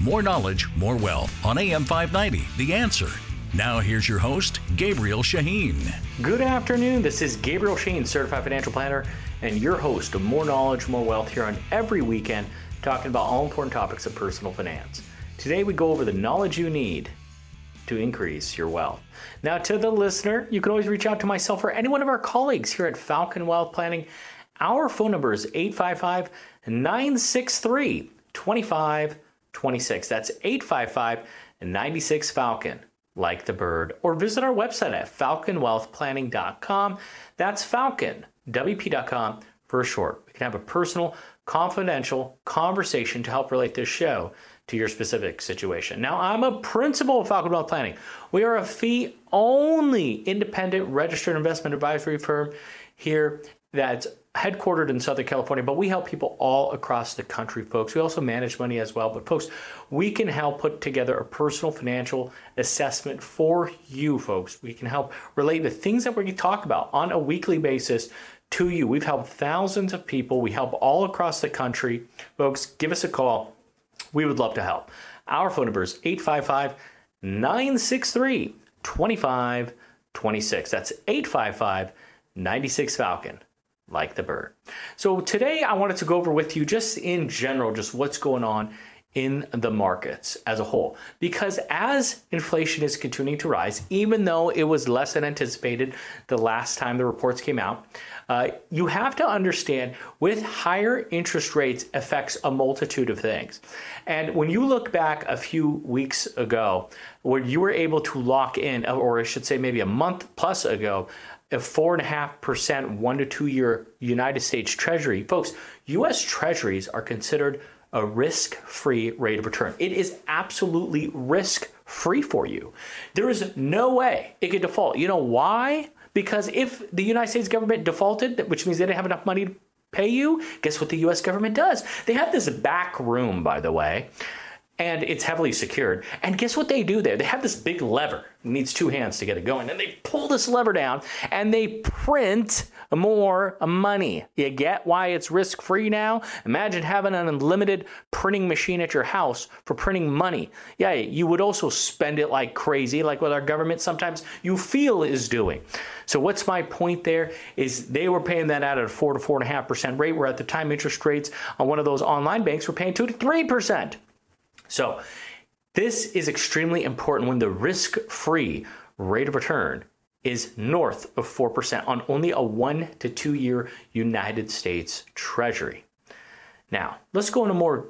More Knowledge, More Wealth on AM 590, The Answer. Now here's your host, Gabriel Shahin. Good afternoon. This is Gabriel Shahin, Certified Financial Planner, and your host of More Knowledge, More Wealth here on every weekend, talking about all important topics of personal finance. Today we go over the knowledge you need to increase your wealth. Now to the listener, you can always reach out to myself or any one of our colleagues here at Falcon Wealth Planning. Our phone number is 855-963-2526. That's 855-96-FALCON. Like the bird, or visit our website at falconwealthplanning.com. That's falconwp.com for short. We can have a personal, confidential conversation to help relate this show to your specific situation. Now, I'm a principal of Falcon Wealth Planning. We are a fee-only independent registered investment advisory firm here that's headquartered in Southern California, but we help people all across the country, folks. We also manage money as well, but folks, we can help put together a personal financial assessment for you, folks. We can help relate the things that we talk about on a weekly basis to you. We've helped thousands of people. We help all across the country. Folks, give us a call. We would love to help. Our phone number is 855-963-2526. That's 855-96-FALCON. Like the bird. So today I wanted to go over with you just in general, just what's going on in the markets as a whole. Because as inflation is continuing to rise, even though it was less than anticipated the last time the reports came out, you have to understand with higher interest rates affects a multitude of things. And when you look back a few weeks ago, where you were able to lock in, or I should say maybe a month plus ago, a 4.5% 1 to 2 year United States Treasury. Folks, U.S. Treasuries are considered a risk-free rate of return. It is absolutely risk-free for you. There is no way it could default. You know why? Because if the United States government defaulted, which means they didn't have enough money to pay you, guess what the U.S. government does? They have this back room, by the way, and it's heavily secured. And guess what they do there? They have this big lever. It needs two hands to get it going. And they pull this lever down and they print more money. You get why it's risk-free now? Imagine having an unlimited printing machine at your house for printing money. Yeah, you would also spend it like crazy, like what our government sometimes you feel is doing. So what's my point there is they were paying that out at a 4 to 4.5% rate, where at the time interest rates on one of those online banks were paying 2 to 3%. So this is extremely important when the risk-free rate of return is north of 4% on only a 1 to 2 year United States Treasury. Now, let's go into more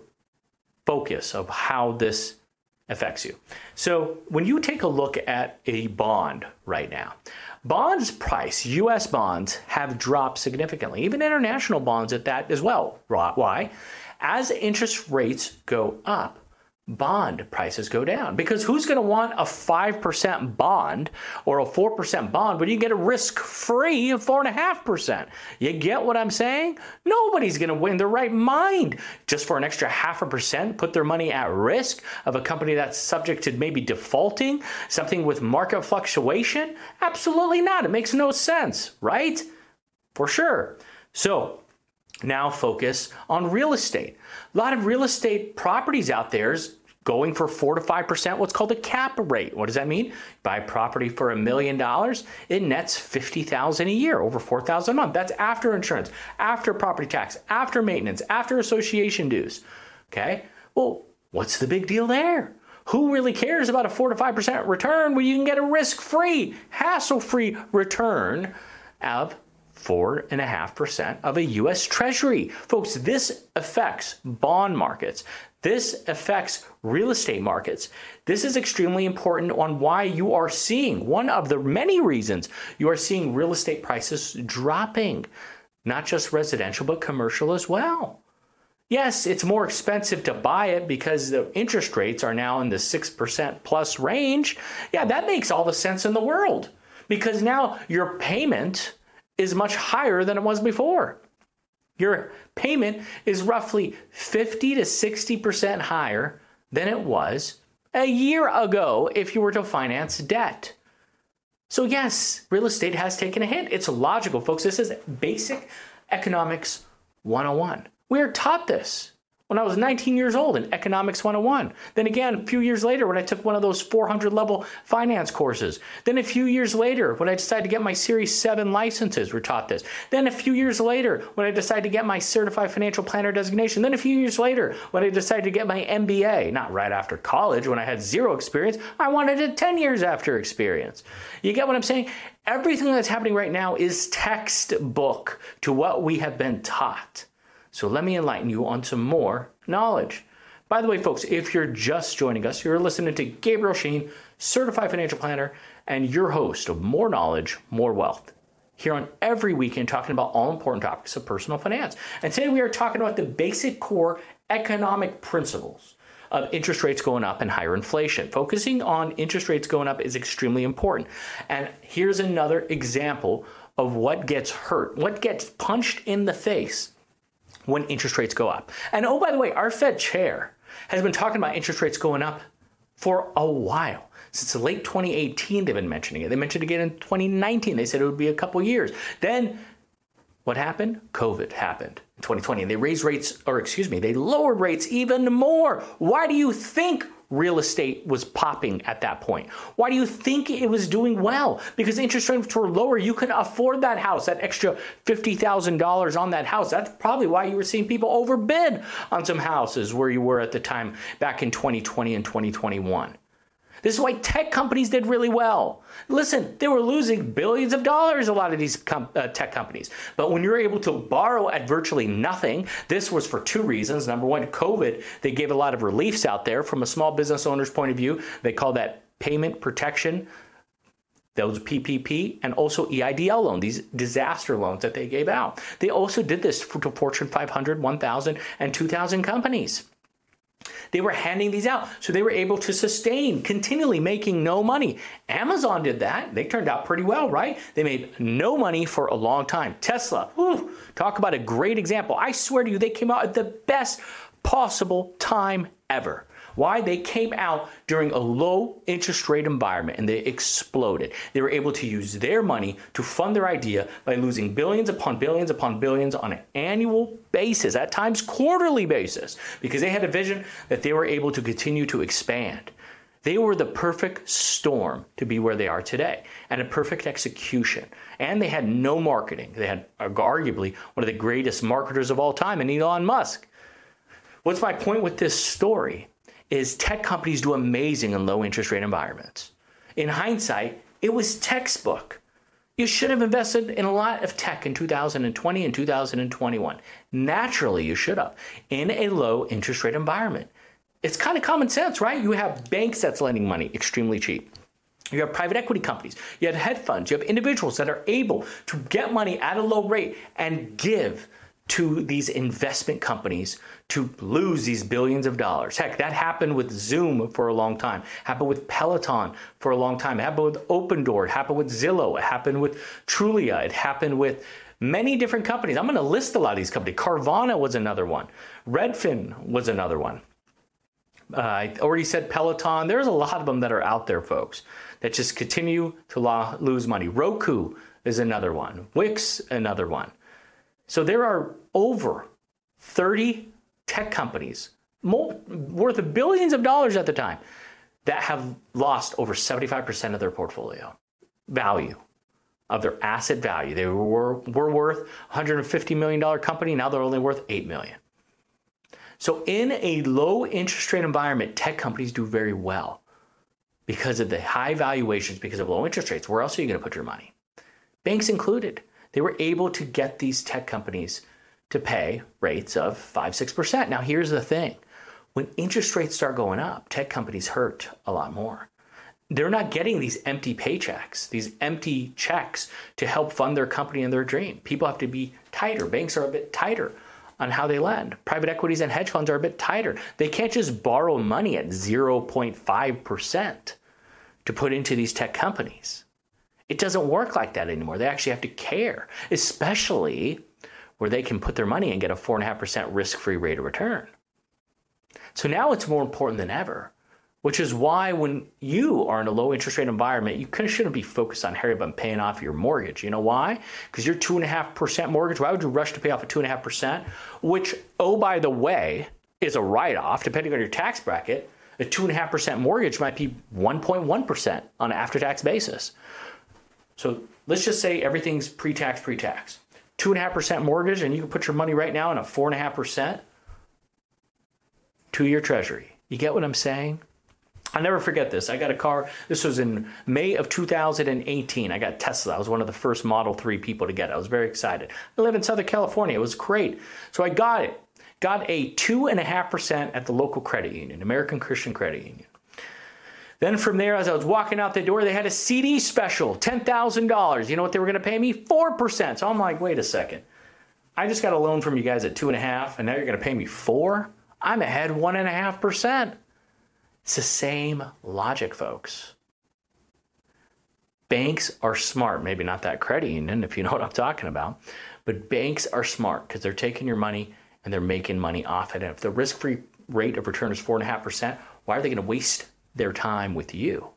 focus of how this affects you. So when you take a look at a bond right now, bonds price, U.S. bonds have dropped significantly, even international bonds at that as well. Why? As interest rates go up, bond prices go down, because who's going to want a 5% bond or a 4% bond when you get a risk-free of 4.5%? You get what I'm saying? Nobody's going to win their right mind just for an extra 0.5%, put their money at risk of a company that's subject to maybe defaulting, something with market fluctuation. Absolutely not. It makes no sense, right? For sure. So now focus on real estate. A lot of real estate properties out there is going for 4 to 5%, what's called a cap rate. What does that mean? Buy property for $1 million, it nets $50,000 a year, over $4,000 a month. That's after insurance, after property tax, after maintenance, after association dues. Okay, well, what's the big deal there? Who really cares about a 4 to 5% return when you can get a risk-free, hassle-free return of 4.5% of a U.S. Treasury. Folks, this affects bond markets. This affects real estate markets. This is extremely important on why you are seeing, one of the many reasons you are seeing real estate prices dropping, not just residential, but commercial as well. Yes, it's more expensive to buy it because the interest rates are now in the 6% plus range. Yeah, that makes all the sense in the world because now your payment is much higher than it was before. Your payment is roughly 50 to 60% higher than it was a year ago if you were to finance debt. So yes, real estate has taken a hit. It's logical, folks. This is basic economics 101. We are taught this when I was 19 years old in Economics 101. Then again, a few years later when I took one of those 400 level finance courses. Then a few years later when I decided to get my Series 7 licenses, we're taught this. Then a few years later when I decided to get my Certified Financial Planner designation. Then a few years later when I decided to get my MBA, not right after college when I had zero experience. I wanted it 10 years after experience. You get what I'm saying? Everything that's happening right now is textbook to what we have been taught. So let me enlighten you on some more knowledge. By the way, folks, if you're just joining us, you're listening to Gabriel Shahin, Certified Financial Planner, and your host of More Knowledge, More Wealth, here on every weekend talking about all important topics of personal finance. And today we are talking about the basic core economic principles of interest rates going up and higher inflation. Focusing on interest rates going up is extremely important. And here's another example of what gets hurt, what gets punched in the face when interest rates go up. And oh, by the way, our Fed chair has been talking about interest rates going up for a while. Since late 2018, they've been mentioning it. They mentioned it again in 2019. They said it would be a couple years. Then what happened? COVID happened in 2020. And they lowered rates even more. Why do you think real estate was popping at that point? Why do you think it was doing well? Because interest rates were lower. You could afford that house, that extra $50,000 on that house. That's probably why you were seeing people overbid on some houses where you were at the time back in 2020 and 2021. This is why tech companies did really well. Listen, they were losing billions of dollars, a lot of these tech companies. But when you're able to borrow at virtually nothing, this was for two reasons. Number one, COVID, they gave a lot of reliefs out there from a small business owner's point of view. They call that payment protection. Those PPP and also EIDL loan, these disaster loans that they gave out. They also did this to Fortune 500, 1,000, and 2,000 companies. They were handing these out, so they were able to sustain, continually making no money. Amazon did that. They turned out pretty well, right? They made no money for a long time. Tesla, talk about a great example. I swear to you, they came out at the best possible time ever. Why? They came out during a low interest rate environment and they exploded. They were able to use their money to fund their idea by losing billions upon billions upon billions on an annual basis, at times quarterly basis, because they had a vision that they were able to continue to expand. They were the perfect storm to be where they are today and a perfect execution. And they had no marketing. They had arguably one of the greatest marketers of all time in Elon Musk. What's my point with this story? Is tech companies do amazing in low interest rate environments. In hindsight, it was textbook. You should have invested in a lot of tech in 2020 and 2021. Naturally, you should have in a low interest rate environment. It's kind of common sense, right? You have banks that's lending money extremely cheap. You have private equity companies, you have hedge funds, you have individuals that are able to get money at a low rate and give to these investment companies to lose these billions of dollars. Heck, that happened with Zoom for a long time, happened with Peloton for a long time, happened with Opendoor, it happened with Zillow, it happened with Trulia, it happened with many different companies. I'm gonna list a lot of these companies. Carvana was another one. Redfin was another one. I already said Peloton. There's a lot of them that are out there, folks, that just continue to lose money. Roku is another one. Wix, another one. So there are over 30 tech companies worth of billions of dollars at the time that have lost over 75% of their portfolio value, of their asset value. They were worth $150 million company. Now they're only worth $8 million. So in a low interest rate environment, tech companies do very well because of the high valuations, because of low interest rates. Where else are you going to put your money? Banks included. They were able to get these tech companies to pay rates of 5%, 6%. Now, here's the thing. When interest rates start going up, tech companies hurt a lot more. They're not getting these empty paychecks, these empty checks to help fund their company and their dream. People have to be tighter. Banks are a bit tighter on how they lend. Private equities and hedge funds are a bit tighter. They can't just borrow money at 0.5% to put into these tech companies. It doesn't work like that anymore. They actually have to care, especially where they can put their money and get a 4.5% risk-free rate of return. So now it's more important than ever, which is why when you are in a low interest rate environment, you kind of shouldn't be focused on, Harry, but paying off your mortgage. You know why? Because your 2.5% mortgage, why would you rush to pay off a 2.5%, which, oh, by the way, is a write-off, depending on your tax bracket. A 2.5% mortgage might be 1.1% on an after-tax basis. So let's just say everything's pre-tax. 2.5% mortgage, and you can put your money right now in a 4.5% 2-year treasury. You get what I'm saying? I'll never forget this. I got a car. This was in May of 2018. I got Tesla. I was one of the first Model 3 people to get it. I was very excited. I live in Southern California. It was great. So I got it. Got a 2.5% at the local credit union, American Christian Credit Union. Then from there, as I was walking out the door, they had a CD special, $10,000. You know what they were going to pay me? 4%. So I'm like, wait a second. I just got a loan from you guys at 2.5, and now you're going to pay me 4? I'm ahead 1.5%. It's the same logic, folks. Banks are smart. Maybe not that credit union, if you know what I'm talking about. But banks are smart because they're taking your money and they're making money off it. And if the risk-free rate of return is 4.5%, why are they going to waste their time with you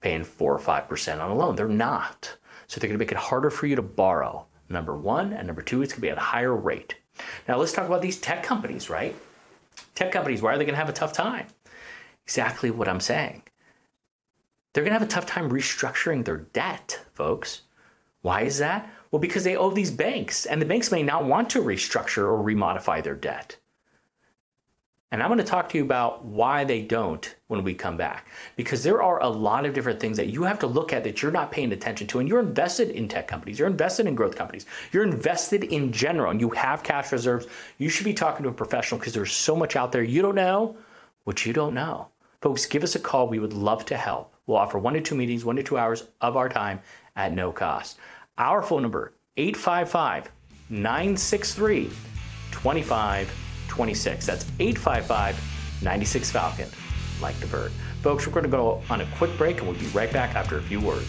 paying 4 or 5% on a loan? They're not. So they're going to make it harder for you to borrow, number one. And number two, it's going to be at a higher rate. Now let's talk about these tech companies, right? Tech companies, why are they going to have a tough time? Exactly what I'm saying. They're going to have a tough time restructuring their debt, folks. Why is that? Well, because they owe these banks, and the banks may not want to restructure or remodify their debt. And I'm going to talk to you about why they don't when we come back, because there are a lot of different things that you have to look at that you're not paying attention to. And you're invested in tech companies. You're invested in growth companies. You're invested in general, and you have cash reserves. You should be talking to a professional because there's so much out there. You don't know what you don't know. Folks, give us a call. We would love to help. We'll offer 1 to 2 meetings, 1 to 2 hours of our time at no cost. Our phone number, 855-963-2526. That's 855-96-FALCON, like the bird. Folks, we're going to go on a quick break, and we'll be right back after a few words.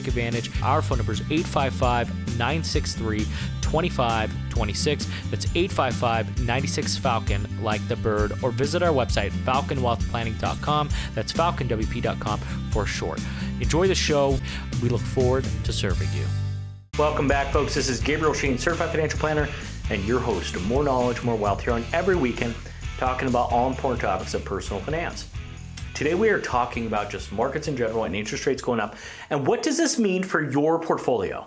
advantage. Our phone number is 855-963-2526. That's 855-96-FALCON, like the bird, or visit our website, falconwealthplanning.com. That's falconwp.com for short. Enjoy the show. We look forward to serving you. Welcome back, folks. This is Gabriel Shahin, Certified Financial Planner, and your host of More Knowledge, More Wealth, here on every weekend, talking about all important topics of personal finance. Today we are talking about just markets in general and interest rates going up. And what does this mean for your portfolio?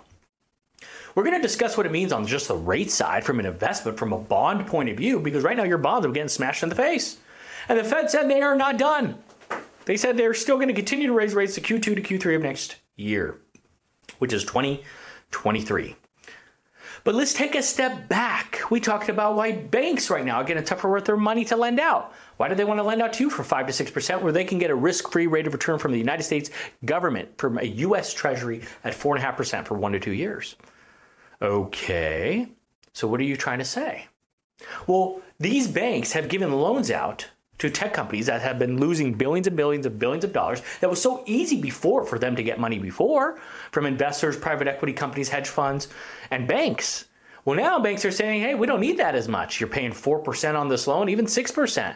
We're going to discuss what it means on just the rate side from an investment, from a bond point of view, because right now your bonds are getting smashed in the face. And the Fed said they are not done. They said they're still going to continue to raise rates to Q2 to Q3 of next year, which is 2023. But let's take a step back. We talked about why banks right now are getting tougher with their money to lend out. Why do they want to lend out to you for 5 to 6% where they can get a risk-free rate of return from the United States government, from a U.S. Treasury at 4.5% for 1 to 2 years? Okay, so what are you trying to say? Well, these banks have given loans out to tech companies that have been losing billions of dollars that was so easy before for them to get money before from investors, private equity companies, hedge funds, and banks. Well, now banks are saying, hey, we don't need that as much. You're paying 4% on this loan, even 6%.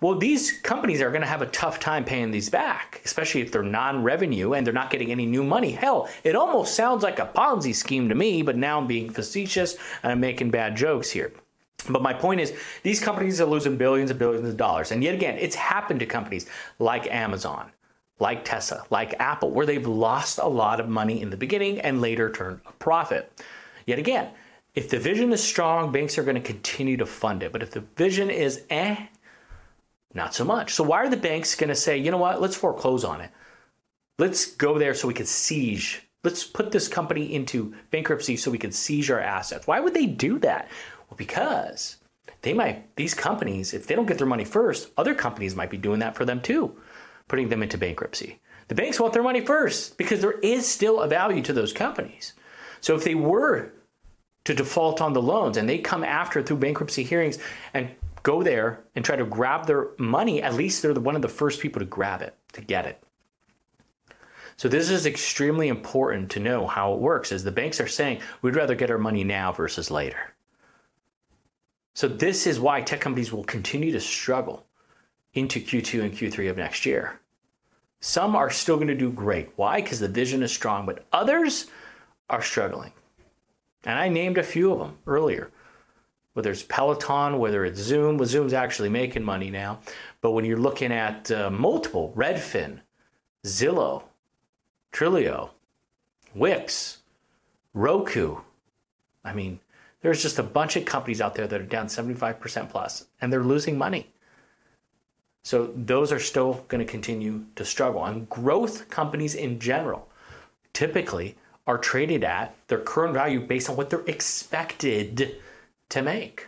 Well, these companies are going to have a tough time paying these back, especially if they're non-revenue and they're not getting any new money. Hell, it almost sounds like a Ponzi scheme to me, but now I'm being facetious and I'm making bad jokes here. But my point is, these companies are losing billions and billions of dollars. And yet again, it's happened to companies like Amazon, like Tesla, like Apple, where they've lost a lot of money in the beginning and later turned a profit. Yet again, If the vision is strong, banks are going to continue to fund it. But if the vision is not so much. So why are the banks going to say, you know what, let's foreclose on it. Let's go there so we can seize. Let's put this company into bankruptcy so we can seize our assets. Why would they do that? Well, because they might, these companies, if they don't get their money first, other companies might be doing that for them too, putting them into bankruptcy. The banks want their money first because there is still a value to those companies. So if they were to default on the loans and they come after through bankruptcy hearings and go there and try to grab their money, at least they're one of the first people to grab it, to get it. So this is extremely important to know how it works, is the banks are saying, we'd rather get our money now versus later. So this is why tech companies will continue to struggle into Q2 and Q3 of next year. Some are still going to do great. Why? Because the vision is strong, but others are struggling. And I named a few of them earlier, whether it's Peloton, whether it's Zoom. Well, Zoom's actually making money now. But when you're looking at multiple, Redfin, Zillow, Trulia, Wix, Roku. I mean, there's just a bunch of companies out there that are down 75% plus, and they're losing money. So those are still going to continue to struggle. And growth companies in general typically are traded at their current value based on what they're expected to make.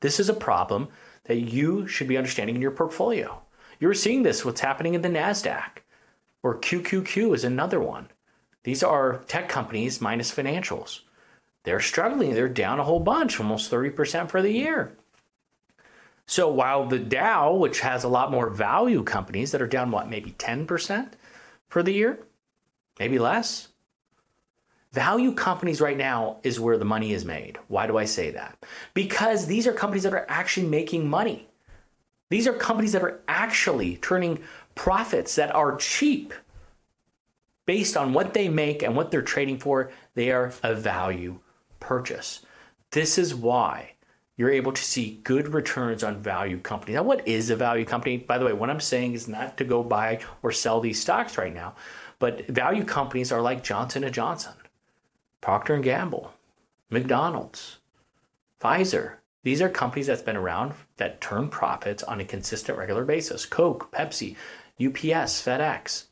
This is a problem that you should be understanding in your portfolio. You're seeing this, what's happening in the NASDAQ, or QQQ is another one. These are tech companies minus financials. They're struggling. They're down a whole bunch, almost 30% for the year. So while the Dow, which has a lot more value companies that are down, what, maybe 10% for the year, maybe less. Value companies right now is where the money is made. Why do I say that? Because these are companies that are actually making money. These are companies that are actually turning profits that are cheap. Based on what they make and what they're trading for, they are a value purchase. This is why you're able to see good returns on value companies. Now, what is a value company? By the way, what I'm saying is not to go buy or sell these stocks right now, but value companies are like Johnson & Johnson, Procter & Gamble, McDonald's, Pfizer. These are companies that's been around that turn profits on a consistent, regular basis. Coke, Pepsi, UPS, FedEx.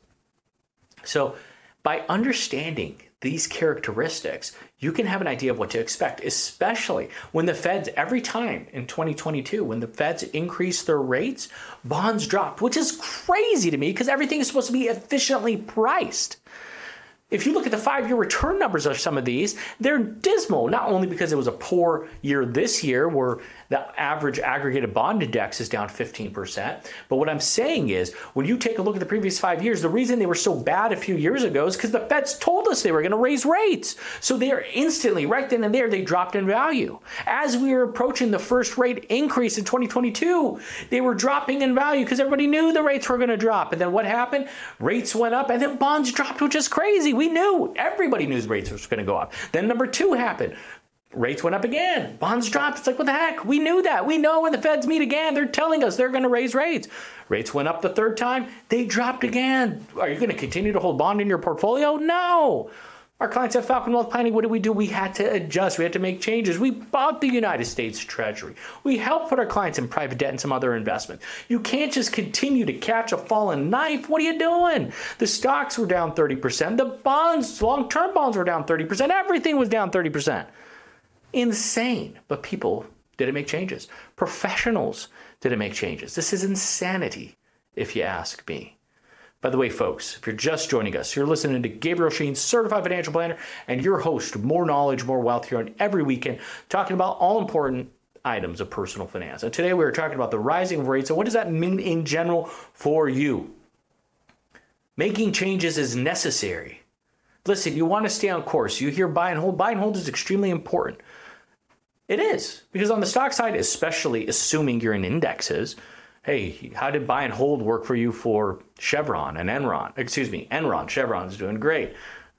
So by understanding these characteristics, you can have an idea of what to expect, especially when the Feds, every time in 2022, when the Feds increased their rates, bonds dropped, which is crazy to me because everything is supposed to be efficiently priced. If you look at the five-year return numbers of some of these, they're dismal, not only because it was a poor year this year where the average aggregated bond index is down 15%. But what I'm saying is when you take a look at the previous 5 years, the reason they were so bad a few years ago is because the Feds told us they were going to raise rates. So they are instantly, right then and there, they dropped in value. As we were approaching the first rate increase in 2022, they were dropping in value because everybody knew the rates were going to drop. And then what happened? Rates went up and then bonds dropped, which is crazy. We knew. Everybody knew rates were going to go up. Then number two happened. Rates went up again. Bonds dropped. It's like, what the heck? We knew that. We know when the Feds meet again, they're telling us they're going to raise rates. Rates went up the third time. They dropped again. Are you going to continue to hold bond in your portfolio? No. Our clients at Falcon Wealth Planning, what do? We had to adjust. We had to make changes. We bought the United States Treasury. We helped put our clients in private debt and some other investments. You can't just continue to catch a falling knife. What are you doing? The stocks were down 30%. The bonds, long-term bonds were down 30%. Everything was down 30%. Insane. But people didn't make changes. Professionals didn't make changes. This is insanity, if you ask me. By the way, folks, if you're just joining us, you're listening to Gabriel Shahin, Certified Financial Planner, and your host, More Knowledge, More Wealth, here on every weekend, talking about all important items of personal finance. And today we were talking about the rising rates. So what does that mean in general for you? Making changes is necessary. Listen, you want to stay on course. You hear buy and hold. Buy and hold is extremely important. It is, because on the stock side, especially assuming you're in indexes, hey, how did buy and hold work for you for Chevron and Enron? Excuse me, Enron. Chevron's doing great.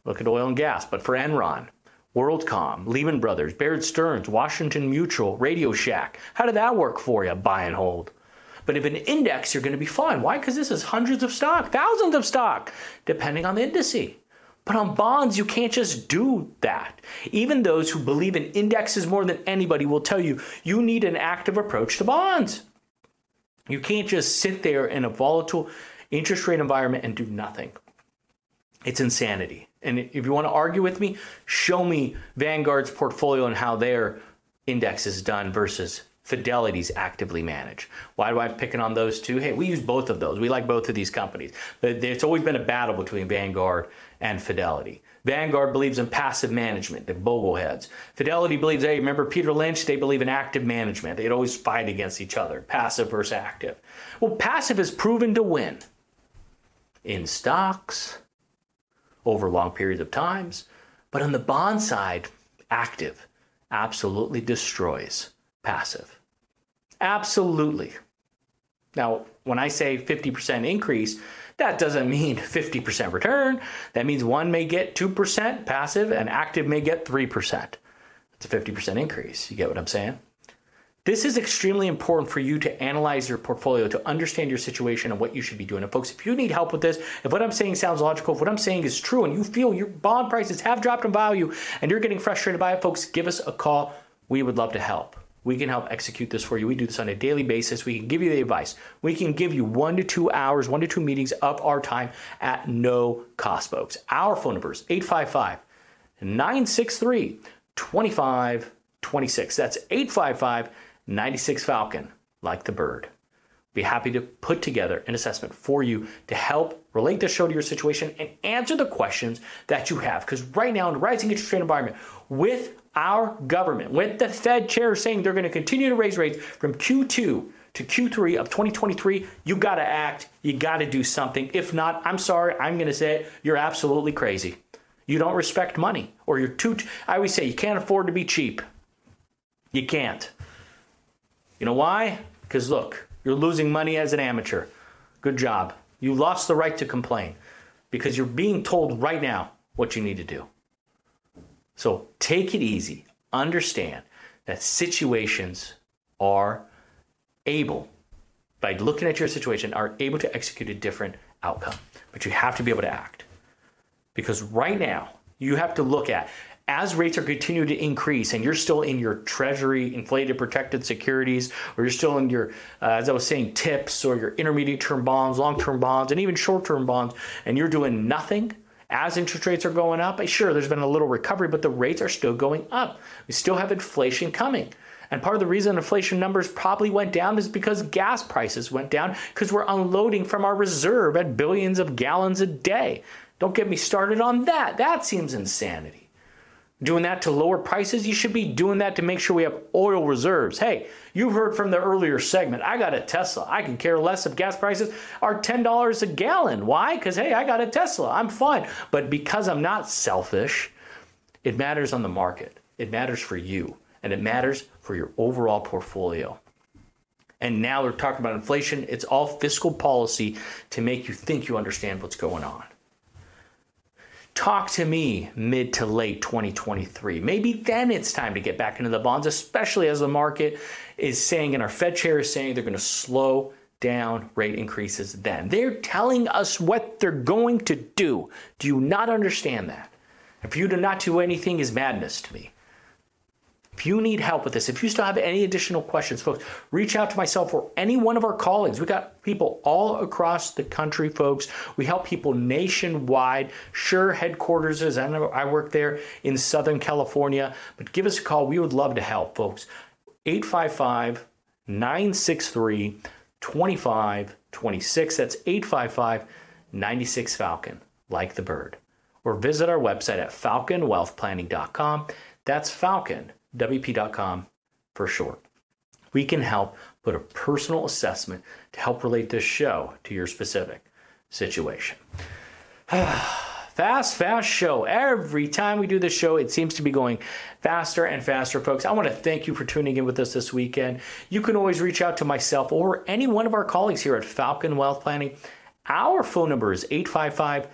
Look at oil and gas. But for Enron, WorldCom, Lehman Brothers, Baird Stearns, Washington Mutual, Radio Shack, how did that work for you? Buy and hold. But if an index, you're going to be fine. Why? Because this is hundreds of stock, thousands of stock, depending on the indice. But on bonds, you can't just do that. Even those who believe in indexes more than anybody will tell you, you need an active approach to bonds. You can't just sit there in a volatile interest rate environment and do nothing. It's insanity. And if you want to argue with me, show me Vanguard's portfolio and how their index is done versus Fidelity's actively managed. Why do I pick on those two? Hey, we use both of those. We like both of these companies. But it's always been a battle between Vanguard and Fidelity. Vanguard believes in passive management, the bogleheads. Fidelity believes, hey, remember Peter Lynch? They believe in active management. They'd always fight against each other, passive versus active. Well, passive is proven to win in stocks over long periods of times. But on the bond side, active absolutely destroys passive. Absolutely. Now, when I say 50% increase, that doesn't mean 50% return. That means one may get 2% passive and active may get 3%. That's a 50% increase. You get what I'm saying? This is extremely important for you to analyze your portfolio, to understand your situation and what you should be doing. And folks, if you need help with this, if what I'm saying sounds logical, if what I'm saying is true and you feel your bond prices have dropped in value and you're getting frustrated by it, folks, give us a call. We would love to help. We can help execute this for you. We do this on a daily basis. We can give you the advice. We can give you 1 to 2 hours, 1 to 2 meetings of our time at no cost, folks. Our phone number is 855-963-2526. That's 855-96-FALCON, like the bird. Be happy to put together an assessment for you to help relate the show to your situation and answer the questions that you have. Because right now in the rising interest rate environment, with our government, with the Fed chair saying they're going to continue to raise rates from Q2 to Q3 of 2023, you got to act. You got to do something. If not, I'm sorry, I'm going to say it. You're absolutely crazy. You don't respect money, or you're too. I always say you can't afford to be cheap. You can't. You know why? Because look, you're losing money as an amateur. Good job. You lost the right to complain because you're being told right now what you need to do. So take it easy. Understand that situations are able, by looking at your situation, are able to execute a different outcome. But you have to be able to act. Because right now, you have to look at, as rates are continuing to increase and you're still in your treasury, inflated, protected securities, or you're still in your, as I was saying, TIPS or your intermediate term bonds, long-term bonds, and even short-term bonds, and you're doing nothing as interest rates are going up. Sure, there's been a little recovery, but the rates are still going up. We still have inflation coming. And part of the reason inflation numbers probably went down is because gas prices went down because we're unloading from our reserve at billions of gallons a day. Don't get me started on that. That seems insanity. Doing that to lower prices, you should be doing that to make sure we have oil reserves. Hey, you've heard from the earlier segment, I got a Tesla. I can care less if gas prices are $10 a gallon. Why? Because, hey, I got a Tesla. I'm fine. But because I'm not selfish, it matters on the market. It matters for you. And it matters for your overall portfolio. And now we're talking about inflation. It's all fiscal policy to make you think you understand what's going on. Talk to me mid to late 2023. Maybe then it's time to get back into the bonds, especially as the market is saying, and our Fed chair is saying, they're going to slow down rate increases then. They're telling us what they're going to do. Do you not understand that? And for you to not do anything is madness to me. If you need help with this, if you still have any additional questions, folks, reach out to myself or any one of our colleagues. We got people all across the country, folks. We help people nationwide. Sure, headquarters is, I know I work there in Southern California, but give us a call. We would love to help, folks. 855-963-2526. That's 855-96-FALCON, like the bird. Or visit our website at falconwealthplanning.com. That's Falcon, WP.com for short. We can help put a personal assessment to help relate this show to your specific situation. Fast show. Every time we do this show, it seems to be going faster and faster, folks. I want to thank you for tuning in with us this weekend. You can always reach out to myself or any one of our colleagues here at Falcon Wealth Planning. Our phone number is 855-963-2526.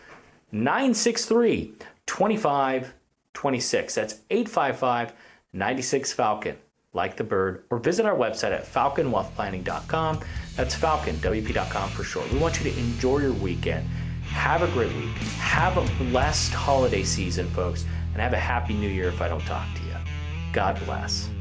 That's 855-96-FALCON, like the bird, or visit our website at falconwealthplanning.com. That's falcon, WP.com for short. We want you to enjoy your weekend. Have a great week. Have a blessed holiday season, folks, and have a happy new year if I don't talk to you. God bless.